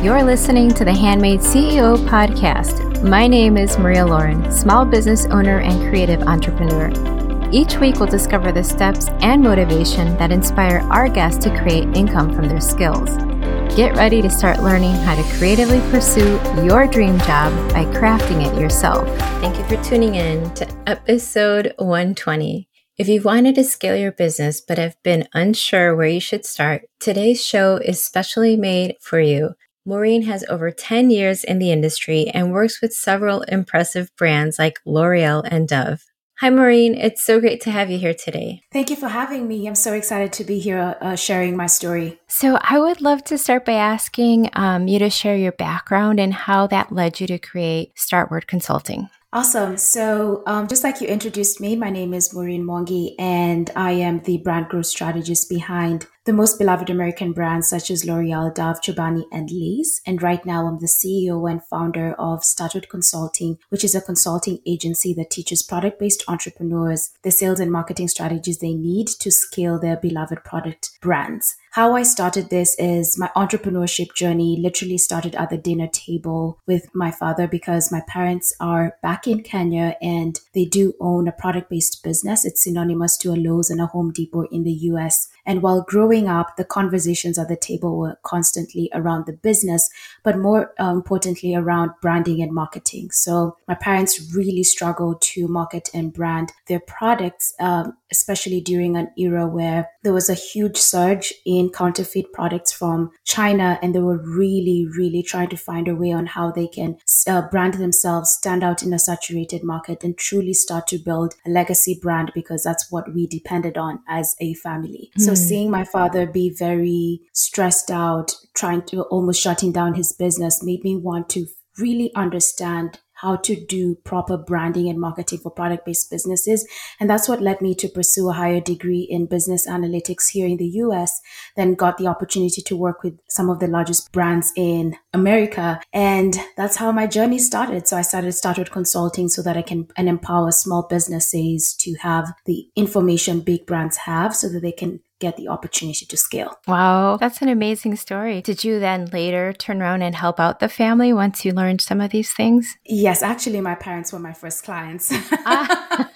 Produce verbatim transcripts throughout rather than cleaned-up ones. You're listening to the Handmade C E O podcast. My name is Maria Lauren, small business owner and creative entrepreneur. Each week, we'll discover the steps and motivation that inspire our guests to create income from their skills. Get ready to start learning how to creatively pursue your dream job by crafting it yourself. Thank you for tuning in to episode one twenty. If you've wanted to scale your business but have been unsure where you should start, today's show is specially made for you. Maureen has over ten years in the industry and works with several impressive brands like L'Oreal and Dove. Hi, Maureen. It's so great to have you here today. Thank you for having me. I'm so excited to be here uh, sharing my story. So I would love to start by asking um, you to share your background and how that led you to create Startward Consulting. Awesome. So um, just like you introduced me, my name is Maureen Mwangi, and I am the brand growth strategist behind the most beloved American brands such as L'Oreal, Dove, Chobani, and Lise. And right now I'm the C E O and founder of Stature Consulting, which is a consulting agency that teaches product-based entrepreneurs the sales and marketing strategies they need to scale their beloved product brands. How I started this is my entrepreneurship journey literally started at the dinner table with my father because my parents are back in Kenya and they do own a product-based business. It's synonymous to a Lowe's and a Home Depot in the U S. And while growing up, the conversations at the table were constantly around the business, but more uh, importantly around branding and marketing. So my parents really struggled to market and brand their products, um, especially during an era where there was a huge surge in In counterfeit products from China, and they were really, really trying to find a way on how they can uh, brand themselves, stand out in a saturated market, and truly start to build a legacy brand because that's what we depended on as a family. Mm. So seeing my father be very stressed out, trying to almost shutting down his business, made me want to really understand how to do proper branding and marketing for product-based businesses. And that's what led me to pursue a higher degree in business analytics here in the U S, then got the opportunity to work with some of the largest brands in America. And that's how my journey started. So I started started consulting so that I can and empower small businesses to have the information big brands have so that they can get the opportunity to scale. Wow, that's an amazing story. Did you then later turn around and help out the family once you learned some of these things? Yes, actually, my parents were my first clients. ah.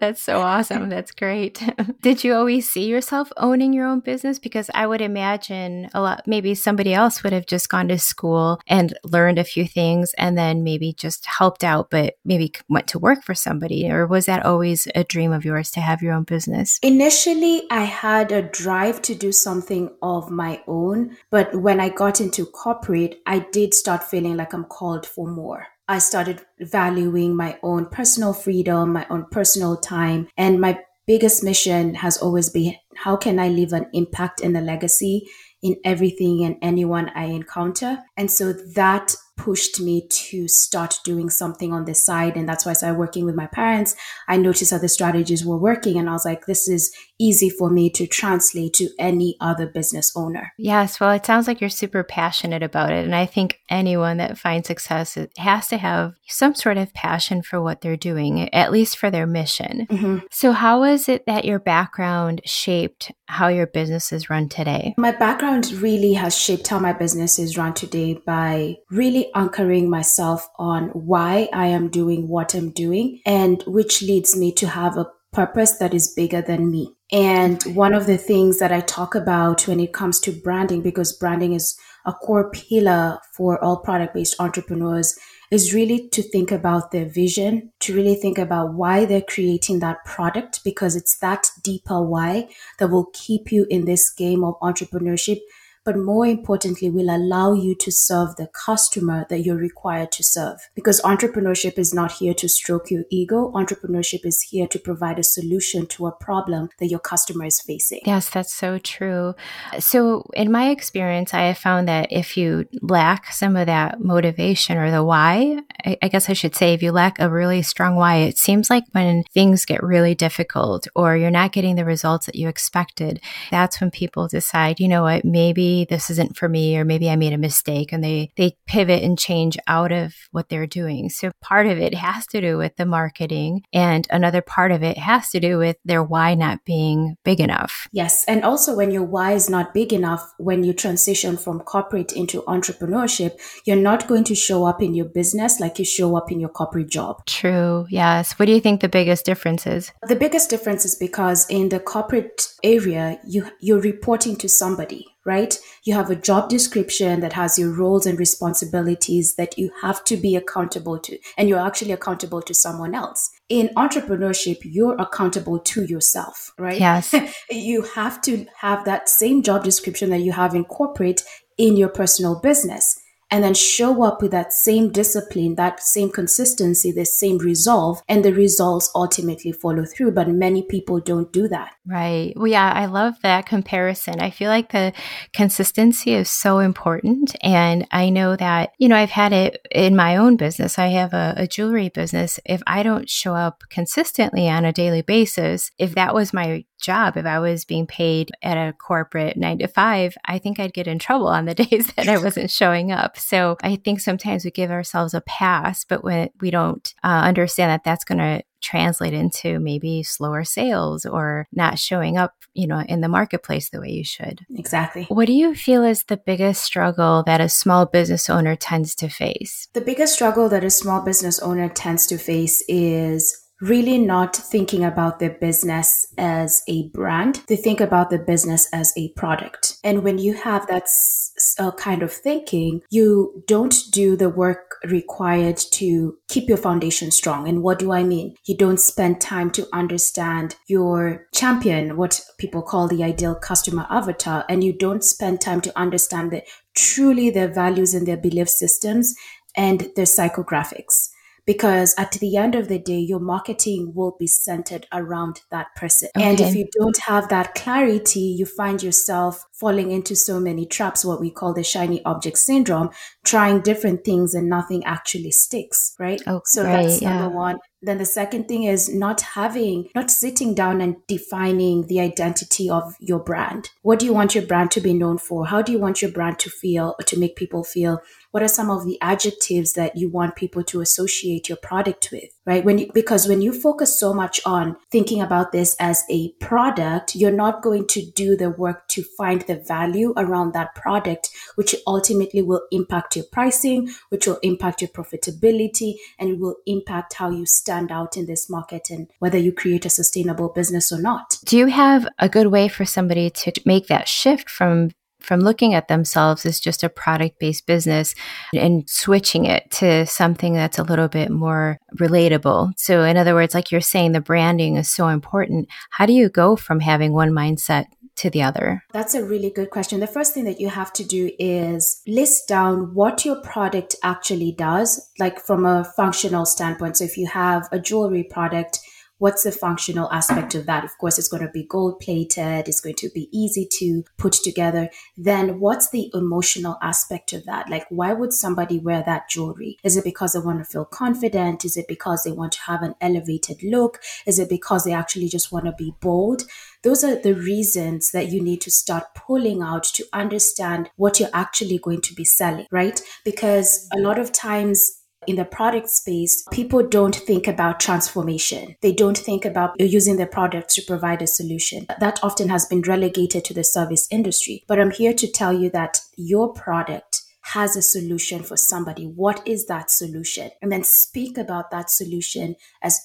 That's so awesome. That's great. Did you always see yourself owning your own business? Because I would imagine a lot, maybe somebody else would have just gone to school and learned a few things and then maybe just helped out, but maybe went to work for somebody. Or was that always a dream of yours to have your own business? Initially, I had a drive to do something of my own. But when I got into corporate, I did start feeling like I'm called for more. I started valuing my own personal freedom, my own personal time, and my biggest mission has always been, how can I leave an impact and a legacy in everything and anyone I encounter? And so that pushed me to start doing something on the side. And that's why I started working with my parents. I noticed how the strategies were working. And I was like, this is easy for me to translate to any other business owner. Yes. Well, it sounds like you're super passionate about it. And I think anyone that finds success has to have some sort of passion for what they're doing, at least for their mission. Mm-hmm. So how is it that your background shaped how your business is run today? My background really has shaped how my business is run today by really anchoring myself on why I am doing what I'm doing, and which leads me to have a purpose that is bigger than me. And one of the things that I talk about when it comes to branding, because branding is a core pillar for all product-based entrepreneurs, is really to think about their vision, to really think about why they're creating that product, because it's that deeper why that will keep you in this game of entrepreneurship, but more importantly, will allow you to serve the customer that you're required to serve. Because entrepreneurship is not here to stroke your ego. Entrepreneurship is here to provide a solution to a problem that your customer is facing. Yes, that's so true. So in my experience, I have found that if you lack some of that motivation or the why, I, I guess I should say, if you lack a really strong why, it seems like when things get really difficult or you're not getting the results that you expected, that's when people decide, you know what, maybe maybe this isn't for me, or maybe I made a mistake, and they, they pivot and change out of what they're doing. So part of it has to do with the marketing, and another part of it has to do with their why not being big enough. Yes. And also when your why is not big enough, when you transition from corporate into entrepreneurship, you're not going to show up in your business like you show up in your corporate job. True. Yes. What do you think the biggest difference is? The biggest difference is because in the corporate area, you, you're reporting to somebody, right? You have a job description that has your roles and responsibilities that you have to be accountable to, and you're actually accountable to someone else. In entrepreneurship, you're accountable to yourself, right? Yes. You have to have that same job description that you have in corporate in your personal business, and then show up with that same discipline, that same consistency, the same resolve, and the results ultimately follow through. But many people don't do that. Right. Well, yeah, I love that comparison. I feel like the consistency is so important. And I know that, you know, I've had it in my own business. I have a, a jewelry business. If I don't show up consistently on a daily basis, if that was my job, if I was being paid at a corporate nine to five, I think I'd get in trouble on the days that I wasn't showing up. So I think sometimes we give ourselves a pass, but when we don't uh, understand that that's going to translate into maybe slower sales or not showing up, you know, in the marketplace the way you should. Exactly. What do you feel is the biggest struggle that a small business owner tends to face? The biggest struggle that a small business owner tends to face is really not thinking about their business as a brand. They think about the business as a product. And when you have that s- uh, kind of thinking, you don't do the work required to keep your foundation strong. And what do I mean? You don't spend time to understand your champion, what people call the ideal customer avatar, and you don't spend time to understand the, truly their values and their belief systems and their psychographics. Because at the end of the day, your marketing will be centered around that person. Okay. And if you don't have that clarity, you find yourself falling into so many traps, what we call the shiny object syndrome, trying different things and nothing actually sticks, right? Okay, so that's yeah. number one. Then the second thing is not having, not sitting down and defining the identity of your brand. What do you want your brand to be known for? How do you want your brand to feel, or to make people feel? What are some of the adjectives that you want people to associate your product with, right? When you, because when you focus so much on thinking about this as a product, you're not going to do the work to find the value around that product, which ultimately will impact your pricing, which will impact your profitability, and it will impact how you stand out in this market and whether you create a sustainable business or not. Do you have a good way for somebody to make that shift from from looking at themselves as just a product-based business and switching it to something that's a little bit more relatable? So in other words, like you're saying, the branding is so important. How do you go from having one mindset to the other? That's a really good question. The first thing that you have to do is list down what your product actually does, like from a functional standpoint. So if you have a jewelry product, what's the functional aspect of that? Of course, it's going to be gold-plated. It's going to be easy to put together. Then what's the emotional aspect of that? Like, why would somebody wear that jewelry? Is it because they want to feel confident? Is it because they want to have an elevated look? Is it because they actually just want to be bold? Those are the reasons that you need to start pulling out to understand what you're actually going to be selling, right? Because a lot of times, in the product space, people don't think about transformation. They don't think about using their product to provide a solution. That often has been relegated to the service industry. But I'm here to tell you that your product has a solution for somebody. What is that solution? And then speak about that solution as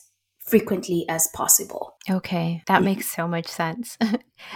frequently as possible. Okay. That makes so much sense.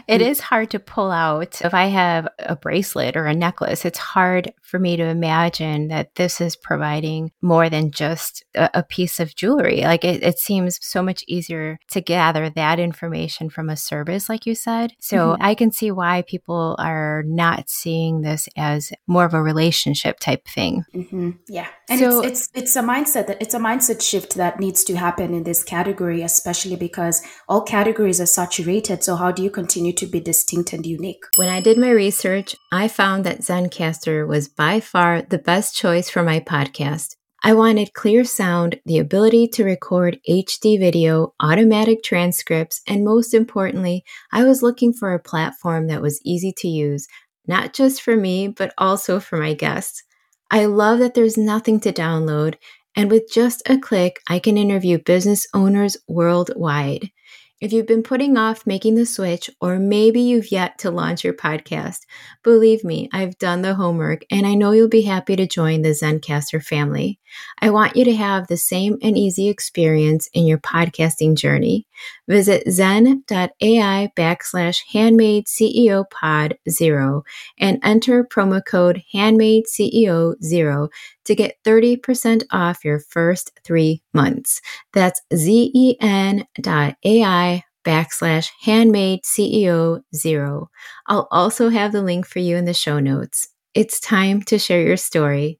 It is hard to pull out. If I have a bracelet or a necklace, it's hard for me to imagine that this is providing more than just a, a piece of jewelry. Like it, it seems so much easier to gather that information from a service, like you said. So mm-hmm. I can see why people are not seeing this as more of a relationship type thing. Mm-hmm. Yeah. And so, it's, it's, it's a mindset that it's a mindset shift that needs to happen in this category, especially because all categories are saturated. So how do you continue to be distinct and unique? When I did my research, I found that Zencastr was by far the best choice for my podcast. I wanted clear sound, the ability to record H D video, automatic transcripts, and most importantly, I was looking for a platform that was easy to use. not just for me, but also for my guests. I love that there's nothing to download, and with just a click, I can interview business owners worldwide. If you've been putting off making the switch, or maybe you've yet to launch your podcast, believe me, I've done the homework, and I know you'll be happy to join the Zencastr family. I want you to have the same and easy experience in your podcasting journey. Visit zen.ai backslash handmade CEO pod zero and enter promo code handmade CEO zero to get thirty percent off your first three months. That's zen.ai backslash handmade CEO zero. I'll also have the link for you in the show notes. It's time to share your story.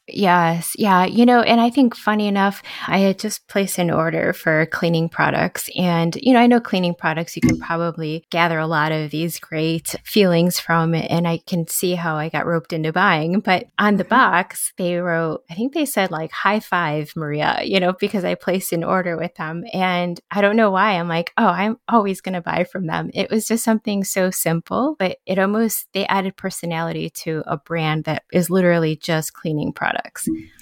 Yes. Yeah. You know, and I think funny enough, I had just placed an order for cleaning products. And, you know, I know cleaning products, you can probably gather a lot of these great feelings from it. And I can see how I got roped into buying. But on the box, they wrote, I think they said like, high five, Maria, you know, because I placed an order with them. And I don't know why. I'm like, oh, I'm always going to buy from them. It was just something so simple, but it almost, they added personality to a brand that is literally just cleaning products.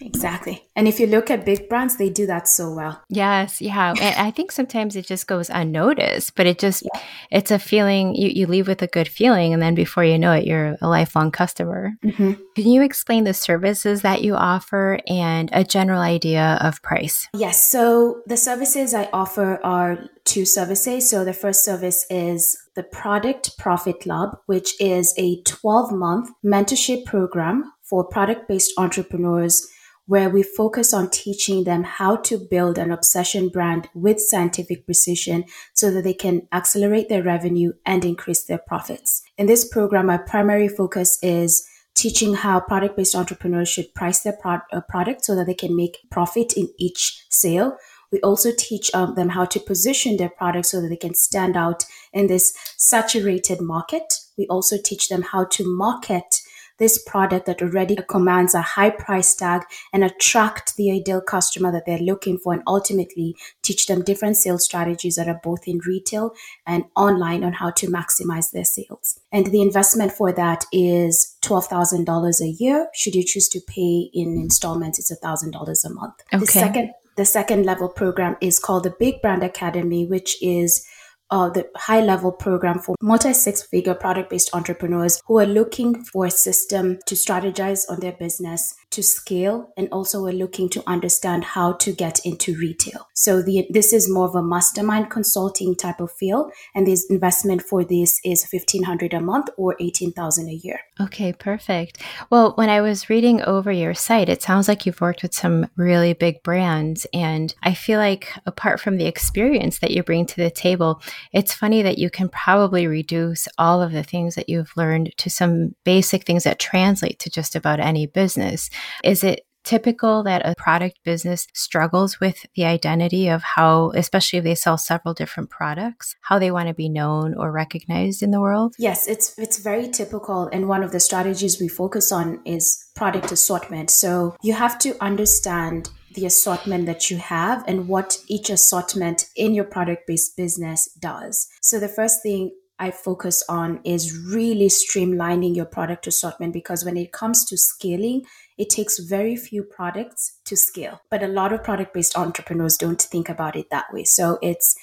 Exactly. And if you look at big brands, they do that so well. Yes. Yeah. And I think sometimes it just goes unnoticed, but it just, yeah. it's a feeling, you, you leave with a good feeling. And then before you know it, you're a lifelong customer. Mm-hmm. Can you explain the services that you offer and a general idea of price? Yes. So the services I offer are two services. So the first service is the Product Profit Lab, which is a twelve-month mentorship program for product-based entrepreneurs, where we focus on teaching them how to build an obsession brand with scientific precision so that they can accelerate their revenue and increase their profits. In this program, my primary focus is teaching how product-based entrepreneurs should price their pro- uh, product so that they can make profit in each sale. We also teach um, them how to position their product so that they can stand out in this saturated market. We also teach them how to market this product that already commands a high price tag and attract the ideal customer that they're looking for, and ultimately teach them different sales strategies that are both in retail and online on how to maximize their sales. And the investment for that is twelve thousand dollars a year. Should you choose to pay in installments, it's one thousand dollars a month. Okay. The second, the second level program is called the Big Brand Academy, which is Uh, the high-level program for multi-six-figure product-based entrepreneurs who are looking for a system to strategize on their business, to scale, and also are looking to understand how to get into retail. So the, this is more of a mastermind consulting type of feel, and this investment for this is fifteen hundred dollars a month or eighteen thousand dollars a year. Okay, perfect. Well, when I was reading over your site, it sounds like you've worked with some really big brands, and I feel like apart from the experience that you bring to the table, it's funny that you can probably reduce all of the things that you've learned to some basic things that translate to just about any business. Is it typical that a product business struggles with the identity of how, especially if they sell several different products, how they want to be known or recognized in the world? Yes, it's it's very typical. And one of the strategies we focus on is product assortment. So you have to understand the assortment that you have and what each assortment in your product-based business does. So the first thing I focus on is really streamlining your product assortment, because when it comes to scaling, it takes very few products to scale. But a lot of product-based entrepreneurs don't think about it that way. So it's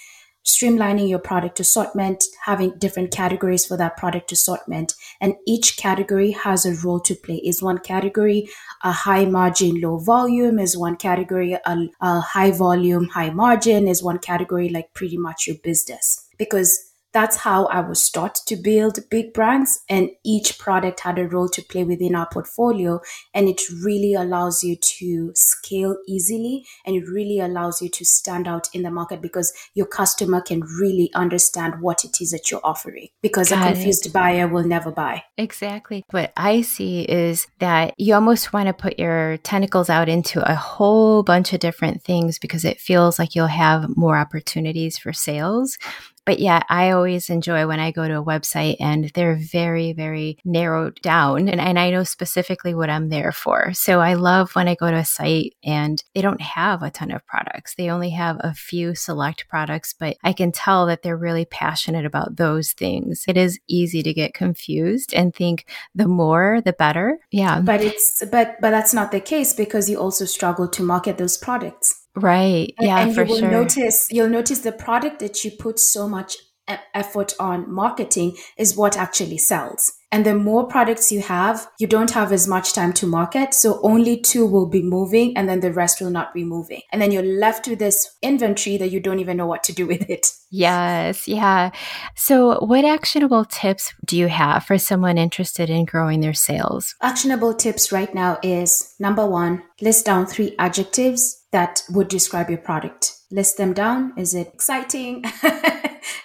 streamlining your product assortment, having different categories for that product assortment. And each category has a role to play. Is one category a high margin, low volume? Is one category a, a high volume, high margin? Is one category like pretty much your business? Because that's how I was taught to build big brands, and each product had a role to play within our portfolio, and it really allows you to scale easily, and it really allows you to stand out in the market because your customer can really understand what it is that you're offering, because Got a confused it. buyer will never buy. Exactly. What I see is that you almost want to put your tentacles out into a whole bunch of different things because it feels like you'll have more opportunities for sales. But yeah, I always enjoy when I go to a website and they're very, very narrowed down and, and I know specifically what I'm there for. So I love when I go to a site and they don't have a ton of products. They only have a few select products, but I can tell that they're really passionate about those things. It is easy to get confused and think the more, the better. Yeah. But it's, but, but that's not the case because you also struggle to market those products. Right. And, yeah, and for you will sure. Notice, you'll notice the product that you put so much e- effort on marketing is what actually sells. And the more products you have, you don't have as much time to market. So only two will be moving and then the rest will not be moving. And then you're left with this inventory that you don't even know what to do with it. Yes. Yeah. So what actionable tips do you have for someone interested in growing their sales? Actionable tips right now is number one, list down three adjectives that would describe your product. List them down. Is it exciting?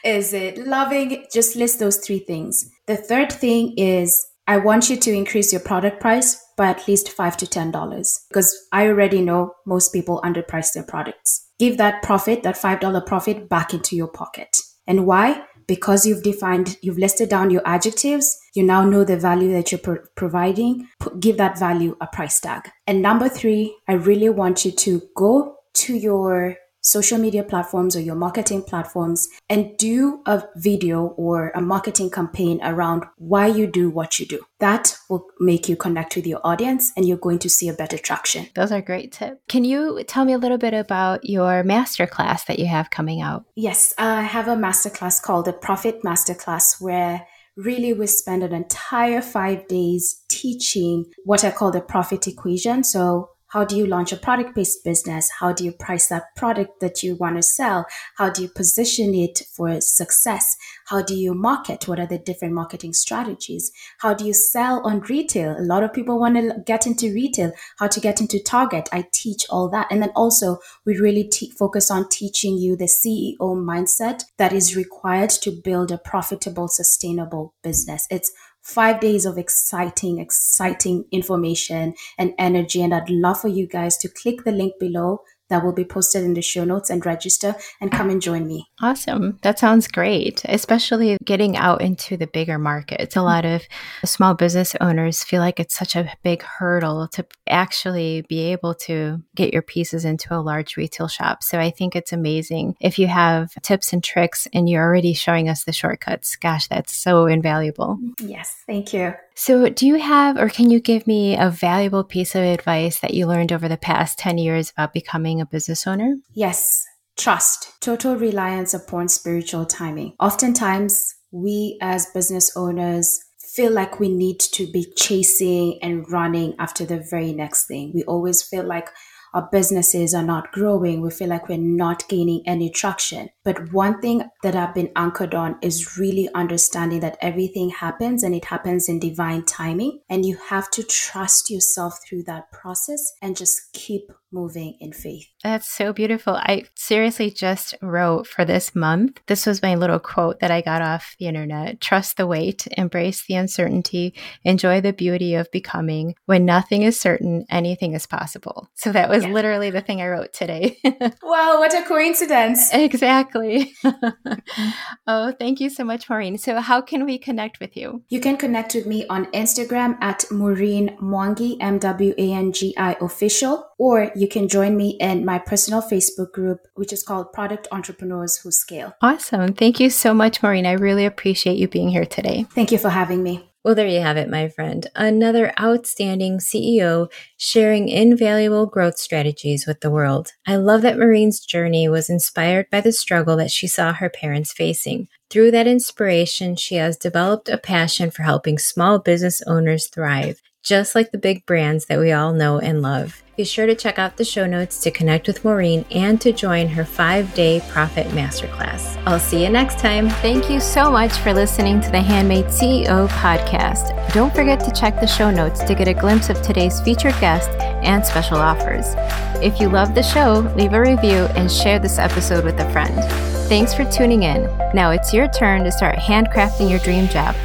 Is it loving? Just list those three things. The third thing is I want you to increase your product price by at least five to ten dollars because I already know most people underprice their products. Give that profit, that five dollars profit back into your pocket. And why? Because you've defined, you've listed down your adjectives. You now know the value that you're pro- providing. P- give that value a price tag. And number three, I really want you to go to your social media platforms or your marketing platforms and do a video or a marketing campaign around why you do what you do. That will make you connect with your audience and you're going to see a better traction. Those are great tips. Can you tell me a little bit about your masterclass that you have coming out? Yes, I have a masterclass called the Profit Masterclass where really we spend an entire five days teaching what I call the profit equation. So how do you launch a product-based business? How do you price that product that you want to sell? How do you position it for success? How do you market? What are the different marketing strategies? How do you sell on retail? A lot of people want to get into retail, how to get into Target. I teach all that. And then also we really te- focus on teaching you the C E O mindset that is required to build a profitable, sustainable business. It's Five days of exciting, exciting information and energy. And I'd love for you guys to click the link below that will be posted in the show notes and register and come and join me. Awesome. That sounds great, especially getting out into the bigger markets. A lot of small business owners feel like it's such a big hurdle to actually be able to get your pieces into a large retail shop. So I think it's amazing if you have tips and tricks and you're already showing us the shortcuts. Gosh, that's so invaluable. Yes, thank you. So do you have, or can you give me a valuable piece of advice that you learned over the past ten years about becoming a business owner? Yes. Trust. Total reliance upon spiritual timing. Oftentimes, we as business owners feel like we need to be chasing and running after the very next thing. We always feel like our businesses are not growing. We feel like we're not gaining any traction. But one thing that I've been anchored on is really understanding that everything happens and it happens in divine timing. And you have to trust yourself through that process and just keep moving in faith. That's so beautiful. I seriously just wrote for this month. This was my little quote that I got off the internet. Trust the wait, embrace the uncertainty, enjoy the beauty of becoming. When nothing is certain, anything is possible. So that was yeah. literally the thing I wrote today. Wow, what a coincidence. Exactly. Oh, thank you so much, Maureen. So how can we connect with you? You can connect with me on Instagram at Maureen Mwangi, M W A N G I official, or you can join me in my personal Facebook group, which is called Product Entrepreneurs Who Scale. Awesome. Thank you so much, Maureen. I really appreciate you being here today. Thank you for having me. Well, there you have it, my friend. Another outstanding C E O sharing invaluable growth strategies with the world. I love that Maureen's journey was inspired by the struggle that she saw her parents facing. Through that inspiration, she has developed a passion for helping small business owners thrive, just like the big brands that we all know and love. Be sure to check out the show notes to connect with Maureen and to join her five-day Profit Masterclass. I'll see you next time. Thank you so much for listening to the Handmade C E O podcast. Don't forget to check the show notes to get a glimpse of today's featured guest and special offers. If you love the show, leave a review and share this episode with a friend. Thanks for tuning in. Now it's your turn to start handcrafting your dream job.